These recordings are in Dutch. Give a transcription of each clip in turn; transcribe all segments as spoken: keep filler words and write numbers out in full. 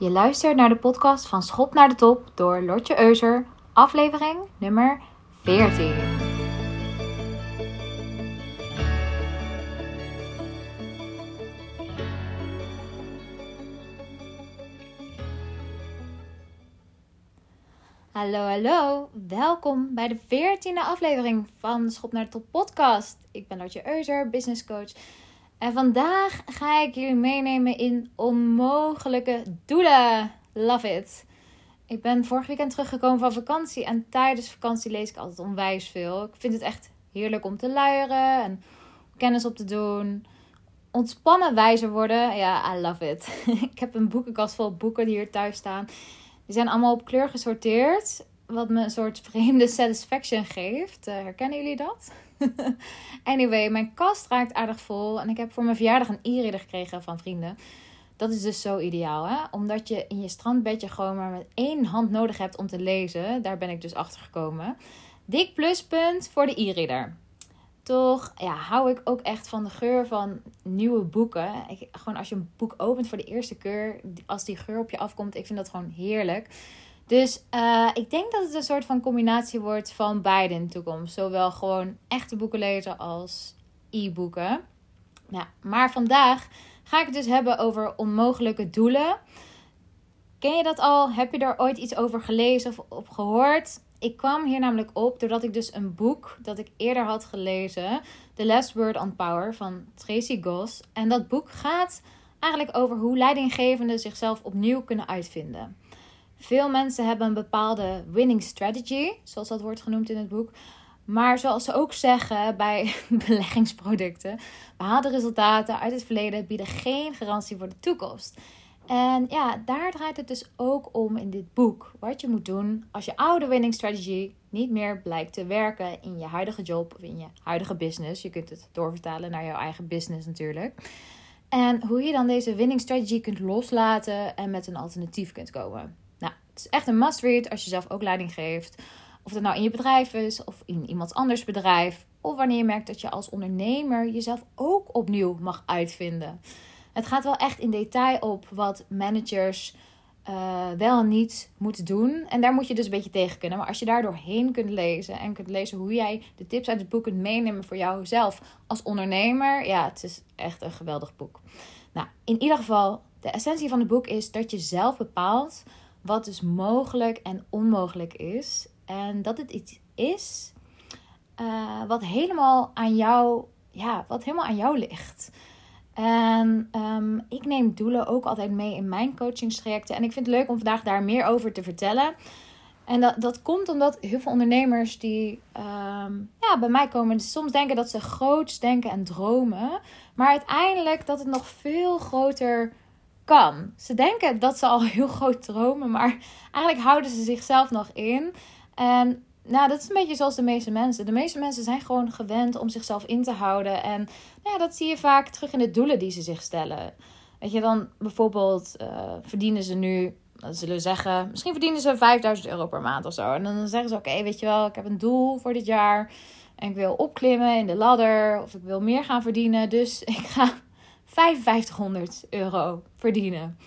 Je luistert naar de podcast van Schop naar de Top door Lotje Euser, aflevering nummer veertien. Hallo, hallo. Welkom bij de veertiende aflevering van Schop naar de Top podcast. Ik ben Lotje Euser, business coach. En vandaag ga ik jullie meenemen in onmogelijke doelen. Love it! Ik ben vorig weekend teruggekomen van vakantie. En tijdens vakantie lees ik altijd onwijs veel. Ik vind het echt heerlijk om te luieren en kennis op te doen. Ontspannen, wijzer worden. Ja, I love it. Ik heb een boekenkast vol boeken die hier thuis staan. Die zijn allemaal op kleur gesorteerd. Wat me een soort vreemde satisfaction geeft. Herkennen jullie dat? Anyway, mijn kast raakt aardig vol. En ik heb voor mijn verjaardag een e-reader gekregen van vrienden. Dat is dus zo ideaal, hè? Omdat je in je strandbedje gewoon maar met één hand nodig hebt om te lezen. Daar ben ik dus achter gekomen. Dik pluspunt voor de e-reader. Toch ja, hou ik ook echt van de geur van nieuwe boeken. Ik, gewoon als je een boek opent voor de eerste keer. Als die geur op je afkomt. Ik vind dat gewoon heerlijk. Dus uh, ik denk dat het een soort van combinatie wordt van beide in de toekomst. Zowel gewoon echte boeken lezen als e-boeken. Nou, maar vandaag ga ik het dus hebben over onmogelijke doelen. Ken je dat al? Heb je daar ooit iets over gelezen of op gehoord? Ik kwam hier namelijk op doordat ik dus een boek dat ik eerder had gelezen, The Last Word on Power van Tracy Goss. En dat boek gaat eigenlijk over hoe leidinggevenden zichzelf opnieuw kunnen uitvinden. Veel mensen hebben een bepaalde winning strategy, zoals dat wordt genoemd in het boek. Maar zoals ze ook zeggen bij beleggingsproducten, behaalde resultaten uit het verleden bieden geen garantie voor de toekomst. En ja, daar draait het dus ook om in dit boek. Wat je moet doen als je oude winning strategy niet meer blijkt te werken in je huidige job of in je huidige business. Je kunt het doorvertalen naar jouw eigen business natuurlijk. En hoe je dan deze winning strategy kunt loslaten en met een alternatief kunt komen. Nou, het is echt een must-read als je zelf ook leiding geeft. Of dat nou in je bedrijf is of in iemand anders bedrijf. Of wanneer je merkt dat je als ondernemer jezelf ook opnieuw mag uitvinden. Het gaat wel echt in detail op wat managers uh, wel en niet moeten doen. En daar moet je dus een beetje tegen kunnen. Maar als je daar doorheen kunt lezen en kunt lezen hoe jij de tips uit het boek kunt meenemen voor jouzelf als ondernemer. Ja, het is echt een geweldig boek. Nou, in ieder geval, de essentie van het boek is dat je zelf bepaalt wat dus mogelijk en onmogelijk is. En dat het iets is uh, wat helemaal aan jou, ja, wat helemaal aan jou ligt. En um, ik neem doelen ook altijd mee in mijn coachingstrajecten. En ik vind het leuk om vandaag daar meer over te vertellen. En dat, dat komt omdat heel veel ondernemers die um, ja, bij mij komen. Dus soms denken dat ze groots denken en dromen. Maar uiteindelijk dat het nog veel groter kan. Ze denken dat ze al heel groot dromen. Maar eigenlijk houden ze zichzelf nog in. En nou, dat is een beetje zoals de meeste mensen. De meeste mensen zijn gewoon gewend om zichzelf in te houden. En nou ja, dat zie je vaak terug in de doelen die ze zich stellen. Weet je, dan bijvoorbeeld uh, verdienen ze nu, dat zullen we zeggen, misschien verdienen ze vijfduizend euro per maand of zo. En dan zeggen ze, oké, okay, weet je wel, ik heb een doel voor dit jaar. En ik wil opklimmen in de ladder. Of ik wil meer gaan verdienen. Dus ik ga vijfduizend vijfhonderd euro verdienen.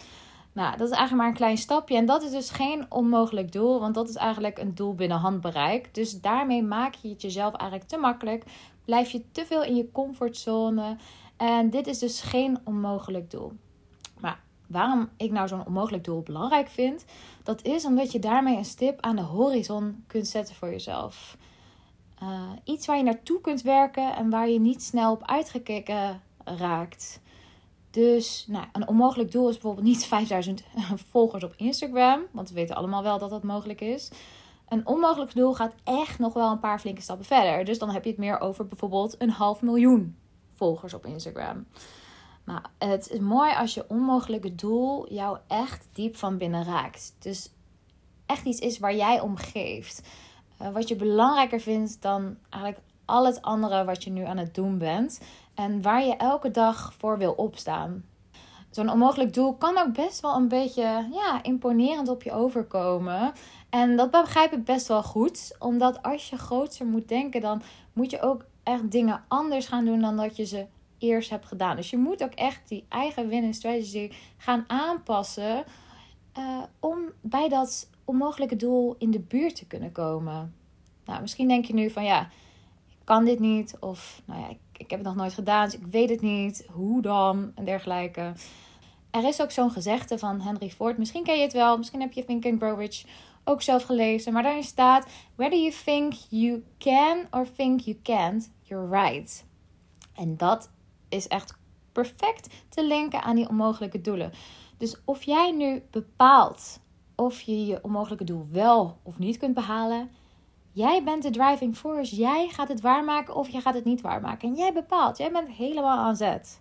Nou, dat is eigenlijk maar een klein stapje. En dat is dus geen onmogelijk doel. Want dat is eigenlijk een doel binnen handbereik. Dus daarmee maak je het jezelf eigenlijk te makkelijk. Blijf je te veel in je comfortzone. En dit is dus geen onmogelijk doel. Maar waarom ik nou zo'n onmogelijk doel belangrijk vind? Dat is omdat je daarmee een stip aan de horizon kunt zetten voor jezelf. Uh, iets waar je naartoe kunt werken. En waar je niet snel op uitgekeken raakt. Dus nou, een onmogelijk doel is bijvoorbeeld niet vijfduizend volgers op Instagram. Want we weten allemaal wel dat dat mogelijk is. Een onmogelijk doel gaat echt nog wel een paar flinke stappen verder. Dus dan heb je het meer over bijvoorbeeld een half miljoen volgers op Instagram. Nou, het is mooi als je onmogelijke doel jou echt diep van binnen raakt. Dus echt iets is waar jij om geeft. Wat je belangrijker vindt dan eigenlijk al het andere wat je nu aan het doen bent. En waar je elke dag voor wil opstaan. Zo'n onmogelijk doel kan ook best wel een beetje ja, imponerend op je overkomen. En dat begrijp ik best wel goed. Omdat als je groter moet denken, dan moet je ook echt dingen anders gaan doen dan dat je ze eerst hebt gedaan. Dus je moet ook echt die eigen winning strategy gaan aanpassen. uh, om bij dat onmogelijke doel in de buurt te kunnen komen. Nou, misschien denk je nu van ja, ik kan dit niet of nou ja, ik, ik heb het nog nooit gedaan, dus ik weet het niet, hoe dan en dergelijke. Er is ook zo'n gezegde van Henry Ford, misschien ken je het wel, misschien heb je Think and Grow Rich ook zelf gelezen, maar daarin staat: whether you think you can or think you can't, you're right. En dat is echt perfect te linken aan die onmogelijke doelen. Dus of jij nu bepaalt of je je onmogelijke doel wel of niet kunt behalen, jij bent de driving force. Jij gaat het waarmaken of jij gaat het niet waarmaken. En jij bepaalt. Jij bent helemaal aan zet.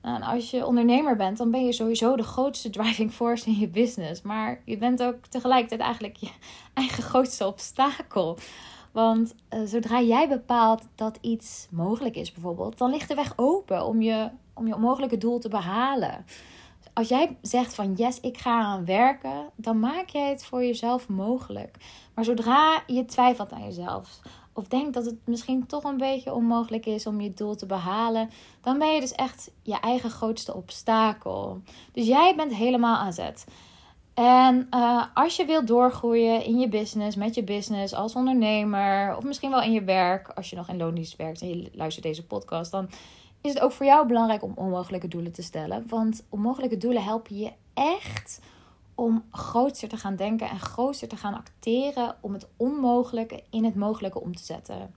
En als je ondernemer bent, dan ben je sowieso de grootste driving force in je business. Maar je bent ook tegelijkertijd eigenlijk je eigen grootste obstakel. Want uh, zodra jij bepaalt dat iets mogelijk is bijvoorbeeld, dan ligt de weg open om je, om je onmogelijke doel te behalen. Als jij zegt van yes, ik ga aan werken, dan maak jij het voor jezelf mogelijk. Maar zodra je twijfelt aan jezelf of denkt dat het misschien toch een beetje onmogelijk is om je doel te behalen, dan ben je dus echt je eigen grootste obstakel. Dus jij bent helemaal aan zet. En uh, als je wilt doorgroeien in je business, met je business, als ondernemer of misschien wel in je werk, als je nog in loondienst werkt en je luistert deze podcast, dan is het ook voor jou belangrijk om onmogelijke doelen te stellen. Want onmogelijke doelen helpen je echt om grootser te gaan denken en grootser te gaan acteren om het onmogelijke in het mogelijke om te zetten.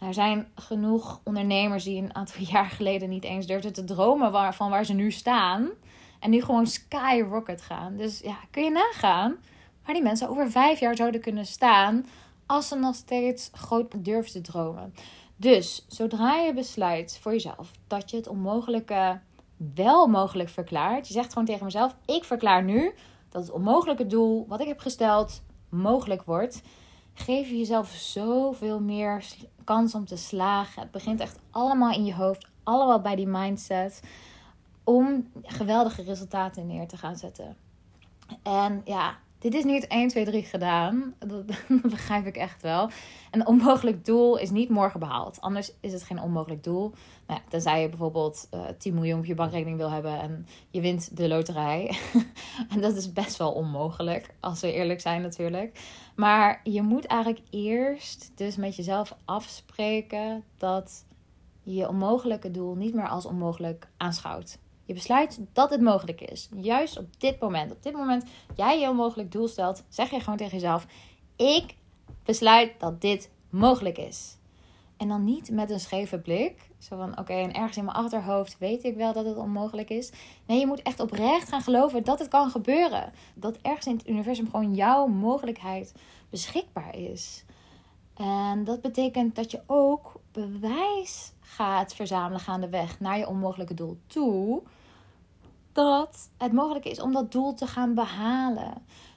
Er zijn genoeg ondernemers die een aantal jaar geleden niet eens durfden te dromen waar, van waar ze nu staan. En nu gewoon skyrocket gaan. Dus ja, kun je nagaan waar die mensen over vijf jaar zouden kunnen staan als ze nog steeds groot durven te dromen. Dus zodra je besluit voor jezelf dat je het onmogelijke wel mogelijk verklaart. Je zegt gewoon tegen mezelf, ik verklaar nu dat het onmogelijke doel wat ik heb gesteld mogelijk wordt. Geef je jezelf zoveel meer kans om te slagen. Het begint echt allemaal in je hoofd. Allemaal bij die mindset. Om geweldige resultaten neer te gaan zetten. En ja, dit is niet één, twee, drie gedaan. Dat, dat begrijp ik echt wel. Een onmogelijk doel is niet morgen behaald. Anders is het geen onmogelijk doel. Nou ja, tenzij je bijvoorbeeld uh, tien miljoen op je bankrekening wil hebben en je wint de loterij. En dat is best wel onmogelijk, als we eerlijk zijn natuurlijk. Maar je moet eigenlijk eerst dus met jezelf afspreken dat je je onmogelijke doel niet meer als onmogelijk aanschouwt. Je besluit dat het mogelijk is. Juist op dit moment. Op dit moment jij je onmogelijk doel stelt, zeg je gewoon tegen jezelf: ik besluit dat dit mogelijk is. En dan niet met een scheve blik. Zo van oké, okay, en ergens in mijn achterhoofd weet ik wel dat het onmogelijk is. Nee, je moet echt oprecht gaan geloven dat het kan gebeuren. Dat ergens in het universum gewoon jouw mogelijkheid beschikbaar is. En dat betekent dat je ook bewijs gaat verzamelen gaandeweg naar je onmogelijke doel toe, dat het mogelijk is om dat doel te gaan behalen.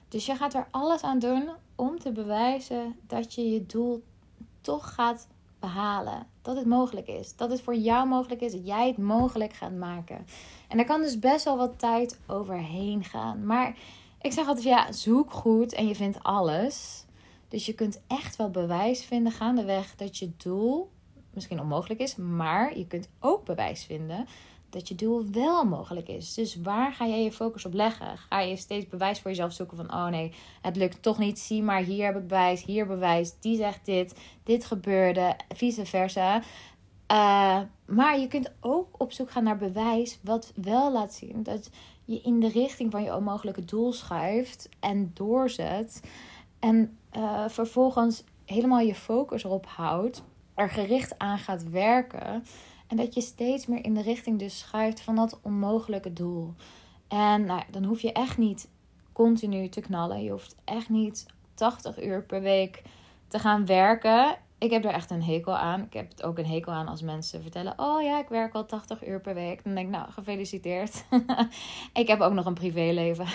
Dus je gaat er alles aan doen om te bewijzen dat je je doel toch gaat behalen. Dat het mogelijk is. Dat het voor jou mogelijk is. Dat jij het mogelijk gaat maken. En daar kan dus best wel wat tijd overheen gaan. Maar ik zeg altijd, ja, zoek goed en je vindt alles. Dus je kunt echt wel bewijs vinden gaandeweg dat je doel misschien onmogelijk is. Maar je kunt ook bewijs vinden dat je doel wel mogelijk is. Dus waar ga jij je focus op leggen? Ga je steeds bewijs voor jezelf zoeken van oh nee, het lukt toch niet. Zie maar, hier heb ik bewijs, hier bewijs. Die zegt dit, dit gebeurde, vice versa. Uh, maar je kunt ook op zoek gaan naar bewijs wat wel laat zien dat je in de richting van je onmogelijke doel schuift en doorzet. En uh, vervolgens helemaal je focus erop houdt, er gericht aan gaat werken. En dat je steeds meer in de richting dus schuift van dat onmogelijke doel. En nou, dan hoef je echt niet continu te knallen. Je hoeft echt niet tachtig uur per week te gaan werken. Ik heb er echt een hekel aan. Ik heb het ook een hekel aan als mensen vertellen: oh ja, ik werk al tachtig uur per week. Dan denk ik, nou, gefeliciteerd. Ik heb ook nog een privéleven.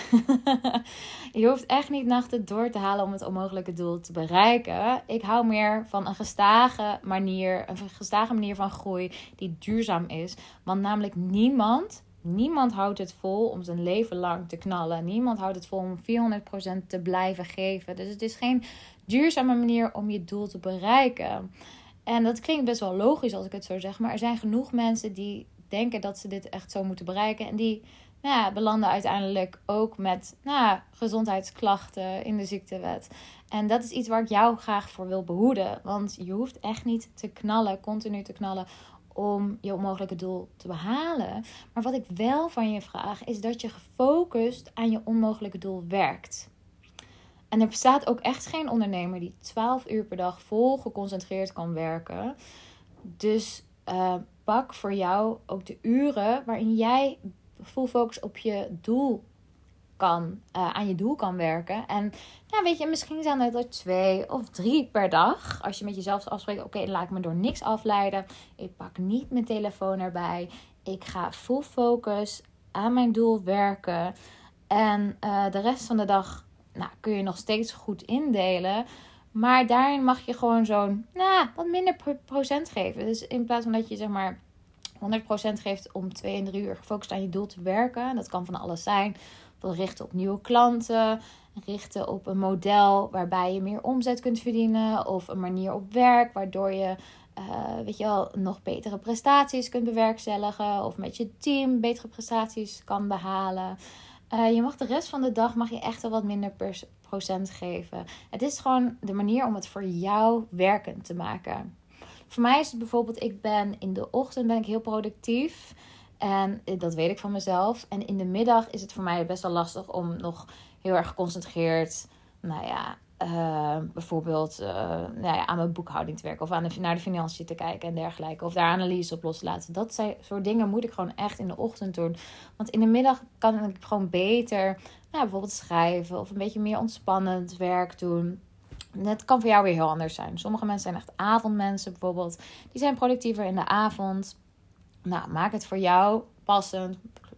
Je hoeft echt niet nachten door te halen om het onmogelijke doel te bereiken. Ik hou meer van een gestage manier, een gestage manier van groei die duurzaam is. Want namelijk niemand, niemand houdt het vol om zijn leven lang te knallen. Niemand houdt het vol om vierhonderd procent te blijven geven. Dus het is geen duurzame manier om je doel te bereiken. En dat klinkt best wel logisch als ik het zo zeg. Maar er zijn genoeg mensen die denken dat ze dit echt zo moeten bereiken. En die nou ja, belanden uiteindelijk ook met nou ja, gezondheidsklachten in de ziektewet. En dat is iets waar ik jou graag voor wil behoeden. Want je hoeft echt niet te knallen, continu te knallen, om je onmogelijke doel te behalen. Maar wat ik wel van je vraag is dat je gefocust aan je onmogelijke doel werkt. En er bestaat ook echt geen ondernemer die twaalf uur per dag vol geconcentreerd kan werken. Dus uh, pak voor jou ook de uren waarin jij full focus op je doel kan, uh, aan je doel kan werken. En nou weet je, misschien zijn dat er twee of drie per dag. Als je met jezelf afspreekt, oké, okay, laat ik me door niks afleiden. Ik pak niet mijn telefoon erbij. Ik ga full focus aan mijn doel werken. En uh, de rest van de dag nou, kun je nog steeds goed indelen. Maar daarin mag je gewoon zo'n nou, wat minder procent geven. Dus in plaats van dat je zeg maar honderd procent geeft om twee en drie uur gefocust aan je doel te werken. Dat kan van alles zijn. Richten op nieuwe klanten. Richten op een model waarbij je meer omzet kunt verdienen. Of een manier op werk waardoor je uh, weet je wel, nog betere prestaties kunt bewerkstelligen. Of met je team betere prestaties kan behalen. Uh, je mag de rest van de dag mag je echt wel wat minder per procent geven. Het is gewoon de manier om het voor jou werkend te maken. Voor mij is het bijvoorbeeld, ik ben in de ochtend ben ik heel productief. En dat weet ik van mezelf. En in de middag is het voor mij best wel lastig om nog heel erg geconcentreerd, nou ja, uh, bijvoorbeeld uh, nou ja, aan mijn boekhouding te werken. Of aan de, naar de financiën te kijken en dergelijke. Of daar analyse op los te laten. Dat zijn, soort dingen moet ik gewoon echt in de ochtend doen. Want in de middag kan ik gewoon beter, nou ja, bijvoorbeeld schrijven. Of een beetje meer ontspannend werk doen. Dat kan voor jou weer heel anders zijn. Sommige mensen zijn echt avondmensen bijvoorbeeld. Die zijn productiever in de avond. Nou, maak het voor jou passend.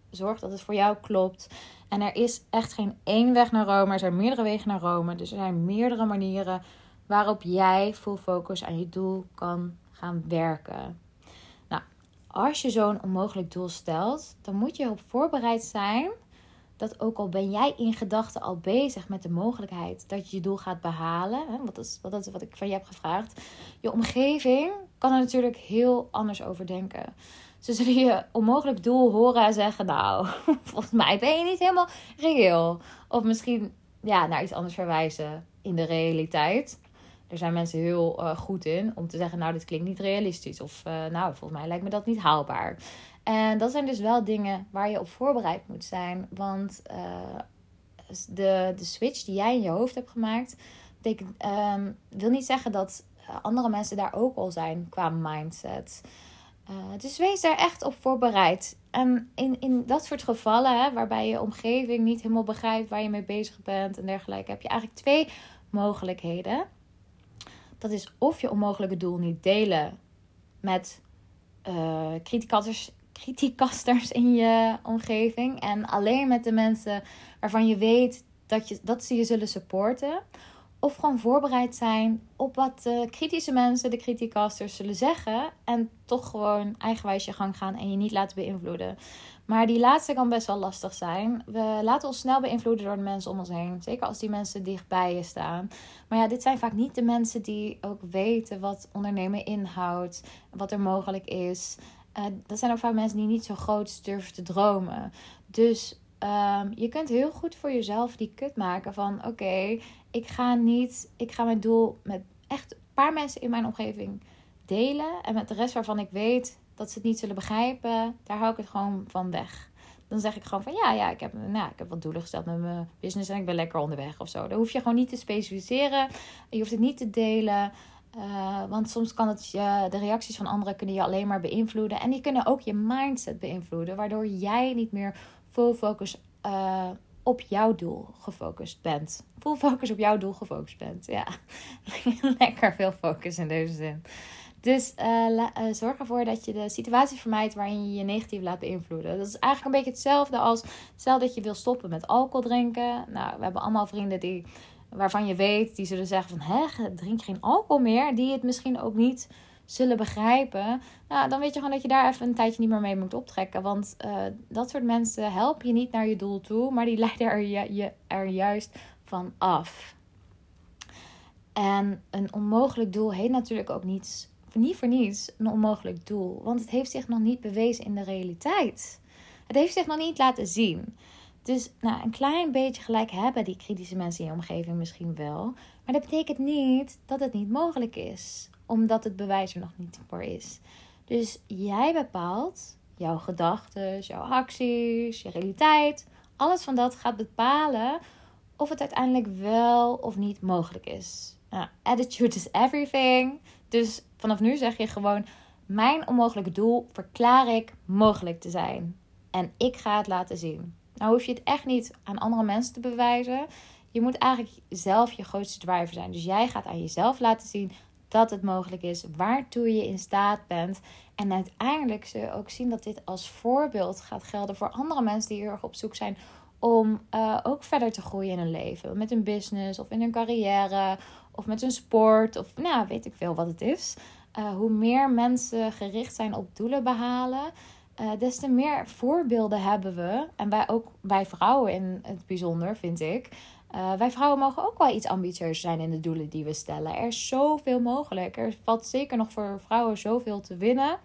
Zorg dat het voor jou klopt. En er is echt geen één weg naar Rome. Er zijn meerdere wegen naar Rome. Dus er zijn meerdere manieren waarop jij full focus aan je doel kan gaan werken. Nou, als je zo'n onmogelijk doel stelt, dan moet je erop voorbereid zijn dat ook al ben jij in gedachten al bezig met de mogelijkheid dat je je doel gaat behalen. Hè, wat is, wat is wat ik van je heb gevraagd. Je omgeving kan er natuurlijk heel anders over denken. Ze zullen je onmogelijk doel horen en zeggen, nou, volgens mij ben je niet helemaal reëel. Of misschien ja, naar iets anders verwijzen in de realiteit. Er zijn mensen heel uh, goed in om te zeggen, nou, dit klinkt niet realistisch. Of uh, nou, volgens mij lijkt me dat niet haalbaar. En dat zijn dus wel dingen waar je op voorbereid moet zijn. Want uh, de, de switch die jij in je hoofd hebt gemaakt, betekent, uh, wil niet zeggen dat andere mensen daar ook al zijn qua mindset. Uh, dus wees daar echt op voorbereid. En in, in dat soort gevallen, hè, waarbij je omgeving niet helemaal begrijpt waar je mee bezig bent en dergelijke, heb je eigenlijk twee mogelijkheden. Dat is of je onmogelijke doel niet delen met uh, criticasters, criticasters in je omgeving. En alleen met de mensen waarvan je weet dat, je, dat ze je zullen supporten. Of gewoon voorbereid zijn op wat de kritische mensen, de criticasters, zullen zeggen. En toch gewoon eigenwijs je gang gaan en je niet laten beïnvloeden. Maar die laatste kan best wel lastig zijn. We laten ons snel beïnvloeden door de mensen om ons heen. Zeker als die mensen dichtbij je staan. Maar ja, dit zijn vaak niet de mensen die ook weten wat ondernemen inhoudt. Wat er mogelijk is. Uh, dat zijn ook vaak mensen die niet zo groot durven te dromen. Dus Um, je kunt heel goed voor jezelf die kut maken van oké, okay, ik ga niet, ik ga mijn doel met echt een paar mensen in mijn omgeving delen. En met de rest waarvan ik weet dat ze het niet zullen begrijpen, daar hou ik het gewoon van weg. Dan zeg ik gewoon van ja, ja ik, heb, nou, ik heb wat doelen gesteld met mijn business en ik ben lekker onderweg of zo. Dan hoef je gewoon niet te specificeren, je hoeft het niet te delen. Uh, want soms kan het je, de reacties van anderen kunnen je alleen maar beïnvloeden. En die kunnen ook je mindset beïnvloeden, waardoor jij niet meer full focus uh, op jouw doel gefocust bent. Full focus op jouw doel gefocust bent. Ja, lekker veel focus in deze zin. Dus uh, la, uh, zorg ervoor dat je de situatie vermijdt waarin je je negatief laat beïnvloeden. Dat is eigenlijk een beetje hetzelfde als, stel dat je wil stoppen met alcohol drinken. Nou, we hebben allemaal vrienden die, waarvan je weet, die zullen zeggen van, hè, drink geen alcohol meer. Die het misschien ook niet zullen begrijpen, nou, dan weet je gewoon dat je daar even een tijdje niet meer mee moet optrekken. Want uh, dat soort mensen helpen je niet naar je doel toe, maar die leiden er je, je er juist van af. En een onmogelijk doel heet natuurlijk ook niets, niet voor niets een onmogelijk doel. Want het heeft zich nog niet bewezen in de realiteit. Het heeft zich nog niet laten zien. Dus nou, een klein beetje gelijk hebben die kritische mensen in je omgeving misschien wel. Maar dat betekent niet dat het niet mogelijk is. Omdat het bewijs er nog niet voor is. Dus jij bepaalt jouw gedachten, jouw acties, je realiteit. Alles van dat gaat bepalen of het uiteindelijk wel of niet mogelijk is. Nou, attitude is everything. Dus vanaf nu zeg je gewoon, mijn onmogelijke doel verklaar ik mogelijk te zijn. En ik ga het laten zien. Nou hoef je het echt niet aan andere mensen te bewijzen. Je moet eigenlijk zelf je grootste driver zijn. Dus jij gaat aan jezelf laten zien dat het mogelijk is, waartoe je in staat bent. En uiteindelijk zul je ook zien dat dit als voorbeeld gaat gelden voor andere mensen die heel erg op zoek zijn om uh, ook verder te groeien in hun leven. Met hun business of in hun carrière of met hun sport of nou weet ik veel wat het is. Uh, hoe meer mensen gericht zijn op doelen behalen, uh, des te meer voorbeelden hebben we. En wij ook, wij vrouwen in het bijzonder, vind ik. Uh, wij vrouwen mogen ook wel iets ambitieuzer zijn in de doelen die we stellen. Er is zoveel mogelijk. Er valt zeker nog voor vrouwen zoveel te winnen. Ik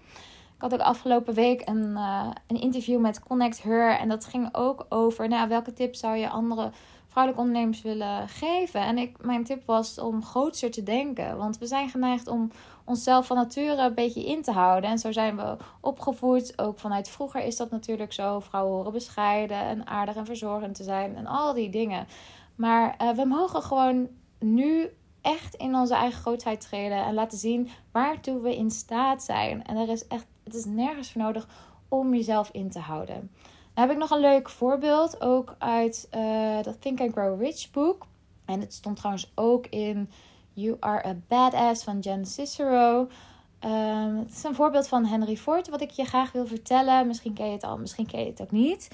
had ook afgelopen week een, uh, een interview met Connect Her. En dat ging ook over nou, welke tips zou je andere vrouwelijke ondernemers willen geven. En ik, mijn tip was om grootser te denken. Want we zijn geneigd om onszelf van nature een beetje in te houden. En zo zijn we opgevoed. Ook vanuit vroeger is dat natuurlijk zo. Vrouwen horen bescheiden en aardig en verzorgend te zijn. En al die dingen. Maar uh, we mogen gewoon nu echt in onze eigen grootheid treden en laten zien waartoe we in staat zijn. En er is echt, het is nergens voor nodig om jezelf in te houden. Dan heb ik nog een leuk voorbeeld, ook uit uh, dat Think and Grow Rich boek. En het stond trouwens ook in You Are a Badass van Jen Cicero. Um, het is een voorbeeld van Henry Ford, wat ik je graag wil vertellen. Misschien ken je het al, misschien ken je het ook niet.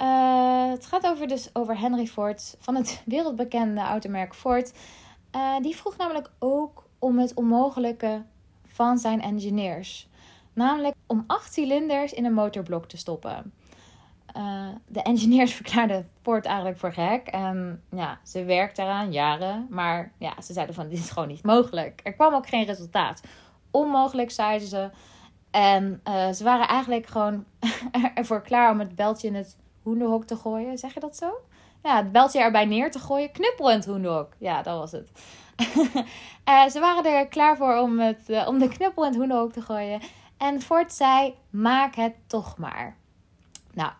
Uh, het gaat over, dus over Henry Ford van het wereldbekende automerk Ford. Uh, die vroeg namelijk ook om het onmogelijke van zijn engineers. Namelijk om acht cilinders in een motorblok te stoppen. Uh, de engineers verklaarden Ford eigenlijk voor gek. En ja, ze werkten eraan jaren. Maar ja, ze zeiden van dit is gewoon niet mogelijk. Er kwam ook geen resultaat. Onmogelijk, zeiden ze. En uh, ze waren eigenlijk gewoon ervoor klaar om het beltje in het hoenderhok te gooien. Zeg je dat zo? Ja, het beltje erbij neer te gooien. Knuppel in het hoenderhok. Ja, dat was het. uh, ze waren er klaar voor om, het, uh, om de knuppel in het hoenderhok te gooien. En Ford zei, maak het toch maar. Nou,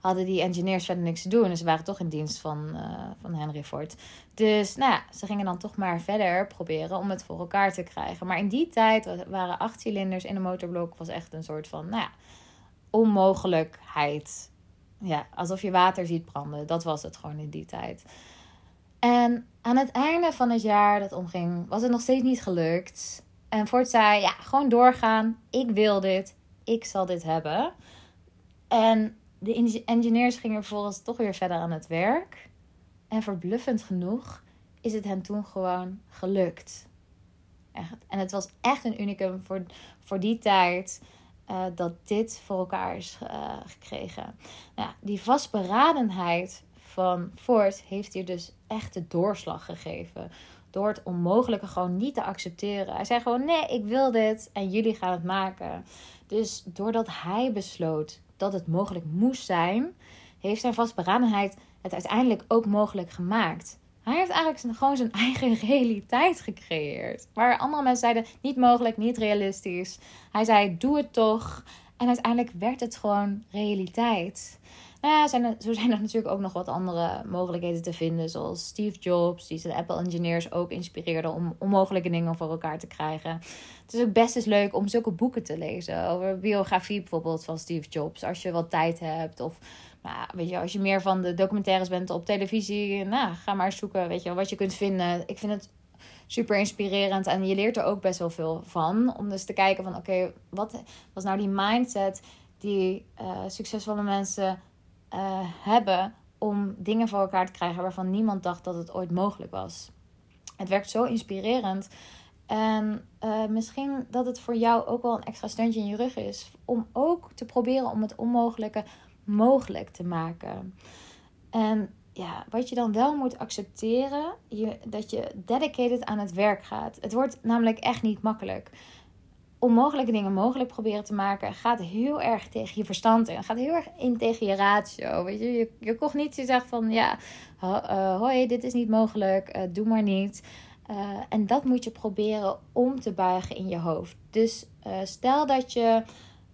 hadden die engineers verder niks te doen. En ze waren toch in dienst van, uh, van Henry Ford. Dus nou ja, ze gingen dan toch maar verder proberen om het voor elkaar te krijgen. Maar in die tijd waren acht cilinders in een motorblok. Was echt een soort van, nou ja, onmogelijkheid. Ja, alsof je water ziet branden. Dat was het gewoon in die tijd. En aan het einde van het jaar dat omging, was het nog steeds niet gelukt. En Ford zei, ja, gewoon doorgaan. Ik wil dit. Ik zal dit hebben. En de engineers gingen vervolgens toch weer verder aan het werk. En verbluffend genoeg is het hen toen gewoon gelukt. Echt. En het was echt een unicum voor, voor die tijd. Uh, dat dit voor elkaar is uh, gekregen. Nou, die vastberadenheid van Ford heeft hier dus echt de doorslag gegeven. Door het onmogelijke gewoon niet te accepteren. Hij zei gewoon, nee, ik wil dit en jullie gaan het maken. Dus doordat hij besloot dat het mogelijk moest zijn, heeft zijn vastberadenheid het uiteindelijk ook mogelijk gemaakt. Hij heeft eigenlijk gewoon zijn eigen realiteit gecreëerd. Waar andere mensen zeiden, niet mogelijk, niet realistisch. Hij zei, doe het toch. En uiteindelijk werd het gewoon realiteit. Nou ja, zijn er, zo zijn er natuurlijk ook nog wat andere mogelijkheden te vinden. Zoals Steve Jobs, die zijn Apple engineers ook inspireerde om onmogelijke dingen voor elkaar te krijgen. Het is ook best eens leuk om zulke boeken te lezen. Over biografie bijvoorbeeld van Steve Jobs. Als je wat tijd hebt of... Nou, weet je, als je meer van de documentaires bent op televisie, nou, ga maar zoeken, weet je, wat je kunt vinden. Ik vind het super inspirerend en je leert er ook best wel veel van. Om dus te kijken van, oké, okay, wat was nou die mindset die uh, succesvolle mensen uh, hebben om dingen voor elkaar te krijgen waarvan niemand dacht dat het ooit mogelijk was. Het werkt zo inspirerend. En uh, misschien dat het voor jou ook wel een extra steuntje in je rug is om ook te proberen om het onmogelijke mogelijk te maken. En ja, wat je dan wel moet accepteren, je, dat je dedicated aan het werk gaat. Het wordt namelijk echt niet makkelijk. onmogelijke dingen mogelijk proberen te maken gaat heel erg tegen je verstand in. Gaat heel erg in tegen je ratio. Weet je, je, je cognitie zegt van ja, ho, uh, hoi, dit is niet mogelijk, uh, doe maar niet. Uh, en dat moet je proberen om te buigen in je hoofd. Dus uh, stel dat je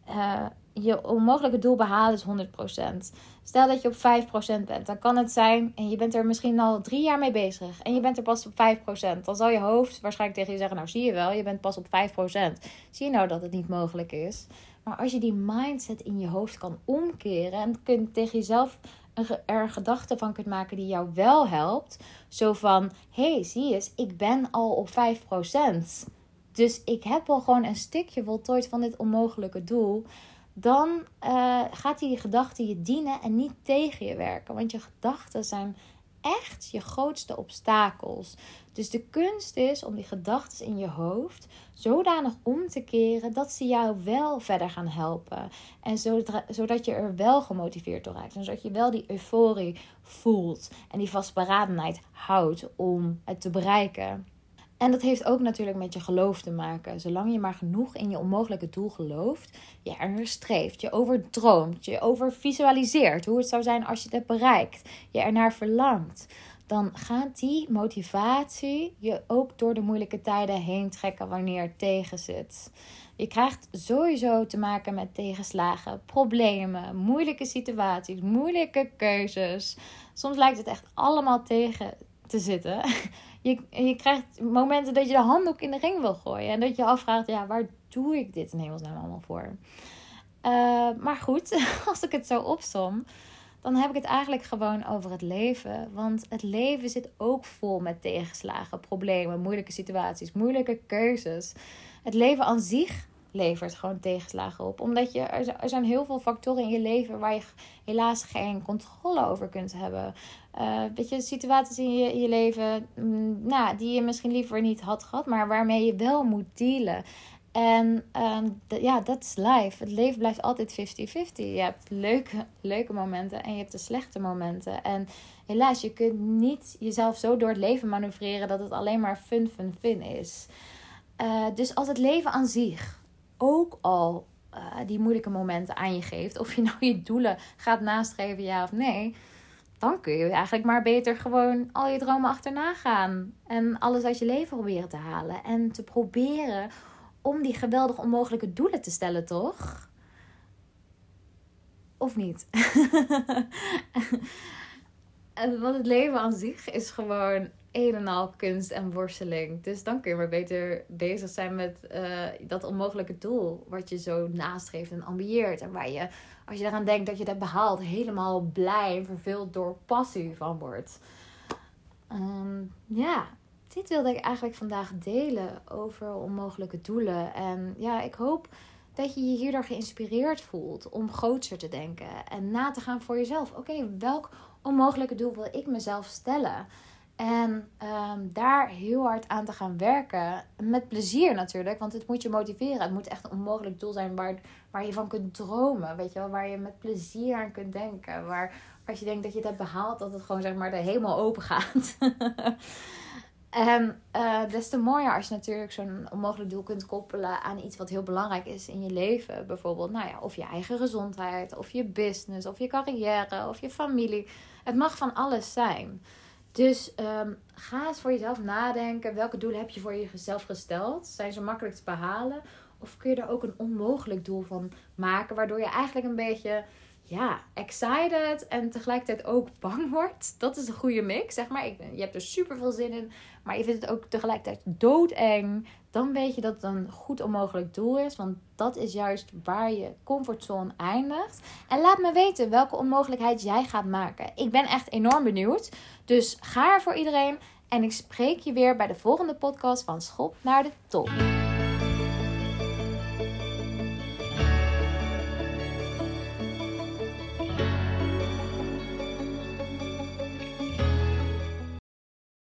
uh, je onmogelijke doel behalen is honderd procent. Stel dat je op vijf procent bent. Dan kan het zijn, en je bent er misschien al drie jaar mee bezig. En je bent er pas op vijf procent. Dan zal je hoofd waarschijnlijk tegen je zeggen, nou zie je wel, je bent pas op vijf procent. Zie je nou dat het niet mogelijk is? Maar als je die mindset in je hoofd kan omkeren en kunt tegen jezelf er gedachten van kunt maken die jou wel helpt. Zo van, hé, hey, zie eens, ik ben al op vijf procent. Dus ik heb al gewoon een stukje voltooid van dit onmogelijke doel. Dan uh, gaat die gedachte je dienen en niet tegen je werken. Want je gedachten zijn echt je grootste obstakels. Dus de kunst is om die gedachten in je hoofd zodanig om te keren dat ze jou wel verder gaan helpen. En zodra, zodat je er wel gemotiveerd door raakt. En zodat je wel die euforie voelt en die vastberadenheid houdt om het te bereiken. En dat heeft ook natuurlijk met je geloof te maken. Zolang je maar genoeg in je onmogelijke doel gelooft, je er streeft, je overdroomt, je overvisualiseert hoe het zou zijn als je het hebt bereikt, je ernaar verlangt, dan gaat die motivatie je ook door de moeilijke tijden heen trekken wanneer het tegen zit. Je krijgt sowieso te maken met tegenslagen, problemen, moeilijke situaties, moeilijke keuzes. Soms lijkt het echt allemaal tegen te zitten. Je, je krijgt momenten dat je de handdoek in de ring wil gooien. En dat je je afvraagt, ja, waar doe ik dit in hemelsnaam allemaal voor? Uh, maar goed, als ik het zo opsom, dan heb ik het eigenlijk gewoon over het leven. Want het leven zit ook vol met tegenslagen, problemen, moeilijke situaties, moeilijke keuzes. Het leven aan zich levert gewoon tegenslagen op. Omdat je, er zijn heel veel factoren in je leven waar je helaas geen controle over kunt hebben. Uh, weet je, situaties in je, je leven mm, nou, die je misschien liever niet had gehad, maar waarmee je wel moet dealen. En uh, d- ja, dat is life. Het leven blijft altijd vijftig vijftig. Je hebt leuke, leuke momenten en je hebt de slechte momenten. En helaas, je kunt niet jezelf zo door het leven manoeuvreren dat het alleen maar fun, fun, fun is. Uh, dus als het leven aan zich ook al uh, die moeilijke momenten aan je geeft, of je nou je doelen gaat nastreven, ja of nee, dan kun je eigenlijk maar beter gewoon al je dromen achterna gaan. En alles uit je leven proberen te halen. En te proberen om die geweldig onmogelijke doelen te stellen, toch? Of niet? Want het leven aan zich is gewoon een en al kunst en worsteling. Dus dan kun je maar beter bezig zijn met uh, dat onmogelijke doel wat je zo nastreeft en ambieert. En waar je, als je eraan denkt dat je dat behaalt, helemaal blij en vervuld door passie van wordt. Um, ja, dit wilde ik eigenlijk vandaag delen over onmogelijke doelen. En ja, ik hoop dat je je hierdoor geïnspireerd voelt om grootser te denken. En na te gaan voor jezelf. Oké, okay, welk onmogelijke doel wil ik mezelf stellen? En um, daar heel hard aan te gaan werken. Met plezier natuurlijk. Want het moet je motiveren. Het moet echt een onmogelijk doel zijn waar, waar je van kunt dromen. Weet je wel? Waar je met plezier aan kunt denken. Waar als je denkt dat je het hebt behaald. Dat het gewoon zeg maar de hemel open gaat. En uh, des te mooier als je natuurlijk zo'n onmogelijk doel kunt koppelen aan iets wat heel belangrijk is in je leven. Bijvoorbeeld, nou ja, of je eigen gezondheid. Of je business. Of je carrière. Of je familie. Het mag van alles zijn. Dus um, ga eens voor jezelf nadenken. Welke doelen heb je voor jezelf gesteld? Zijn ze makkelijk te behalen? Of kun je er ook een onmogelijk doel van maken? Waardoor je eigenlijk een beetje ja, excited en tegelijkertijd ook bang wordt. Dat is een goede mix, zeg maar. Ik, je hebt er super veel zin in. Maar je vindt het ook tegelijkertijd doodeng. Dan weet je dat het een goed onmogelijk doel is. Want dat is juist waar je comfortzone eindigt. En laat me weten welke onmogelijkheid jij gaat maken. Ik ben echt enorm benieuwd. Dus ga er voor iedereen. En ik spreek je weer bij de volgende podcast van Schop naar de Top.